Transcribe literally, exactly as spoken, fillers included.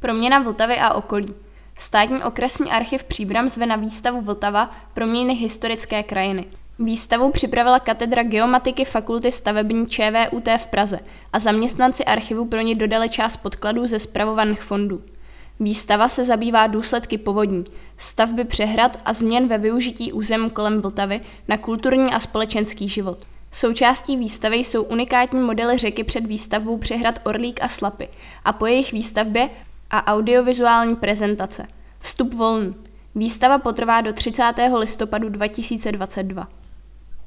Proměna Vltavy a okolí. Státní okresní archiv Příbram zve na výstavu Vltava proměny historické krajiny. Výstavu připravila katedra geomatiky Fakulty stavební ČVUT v Praze a zaměstnanci archivu pro ně dodali část podkladů ze spravovaných fondů. Výstava se zabývá důsledky povodní, stavby přehrad a změn ve využití území kolem Vltavy na kulturní a společenský život. Součástí výstavy jsou unikátní modely řeky před výstavbou přehrad Orlík a Slapy a po jejich výstavbě a audiovizuální prezentace. Vstup volný. Výstava potrvá do třicátého listopadu dva tisíce dvacet dva.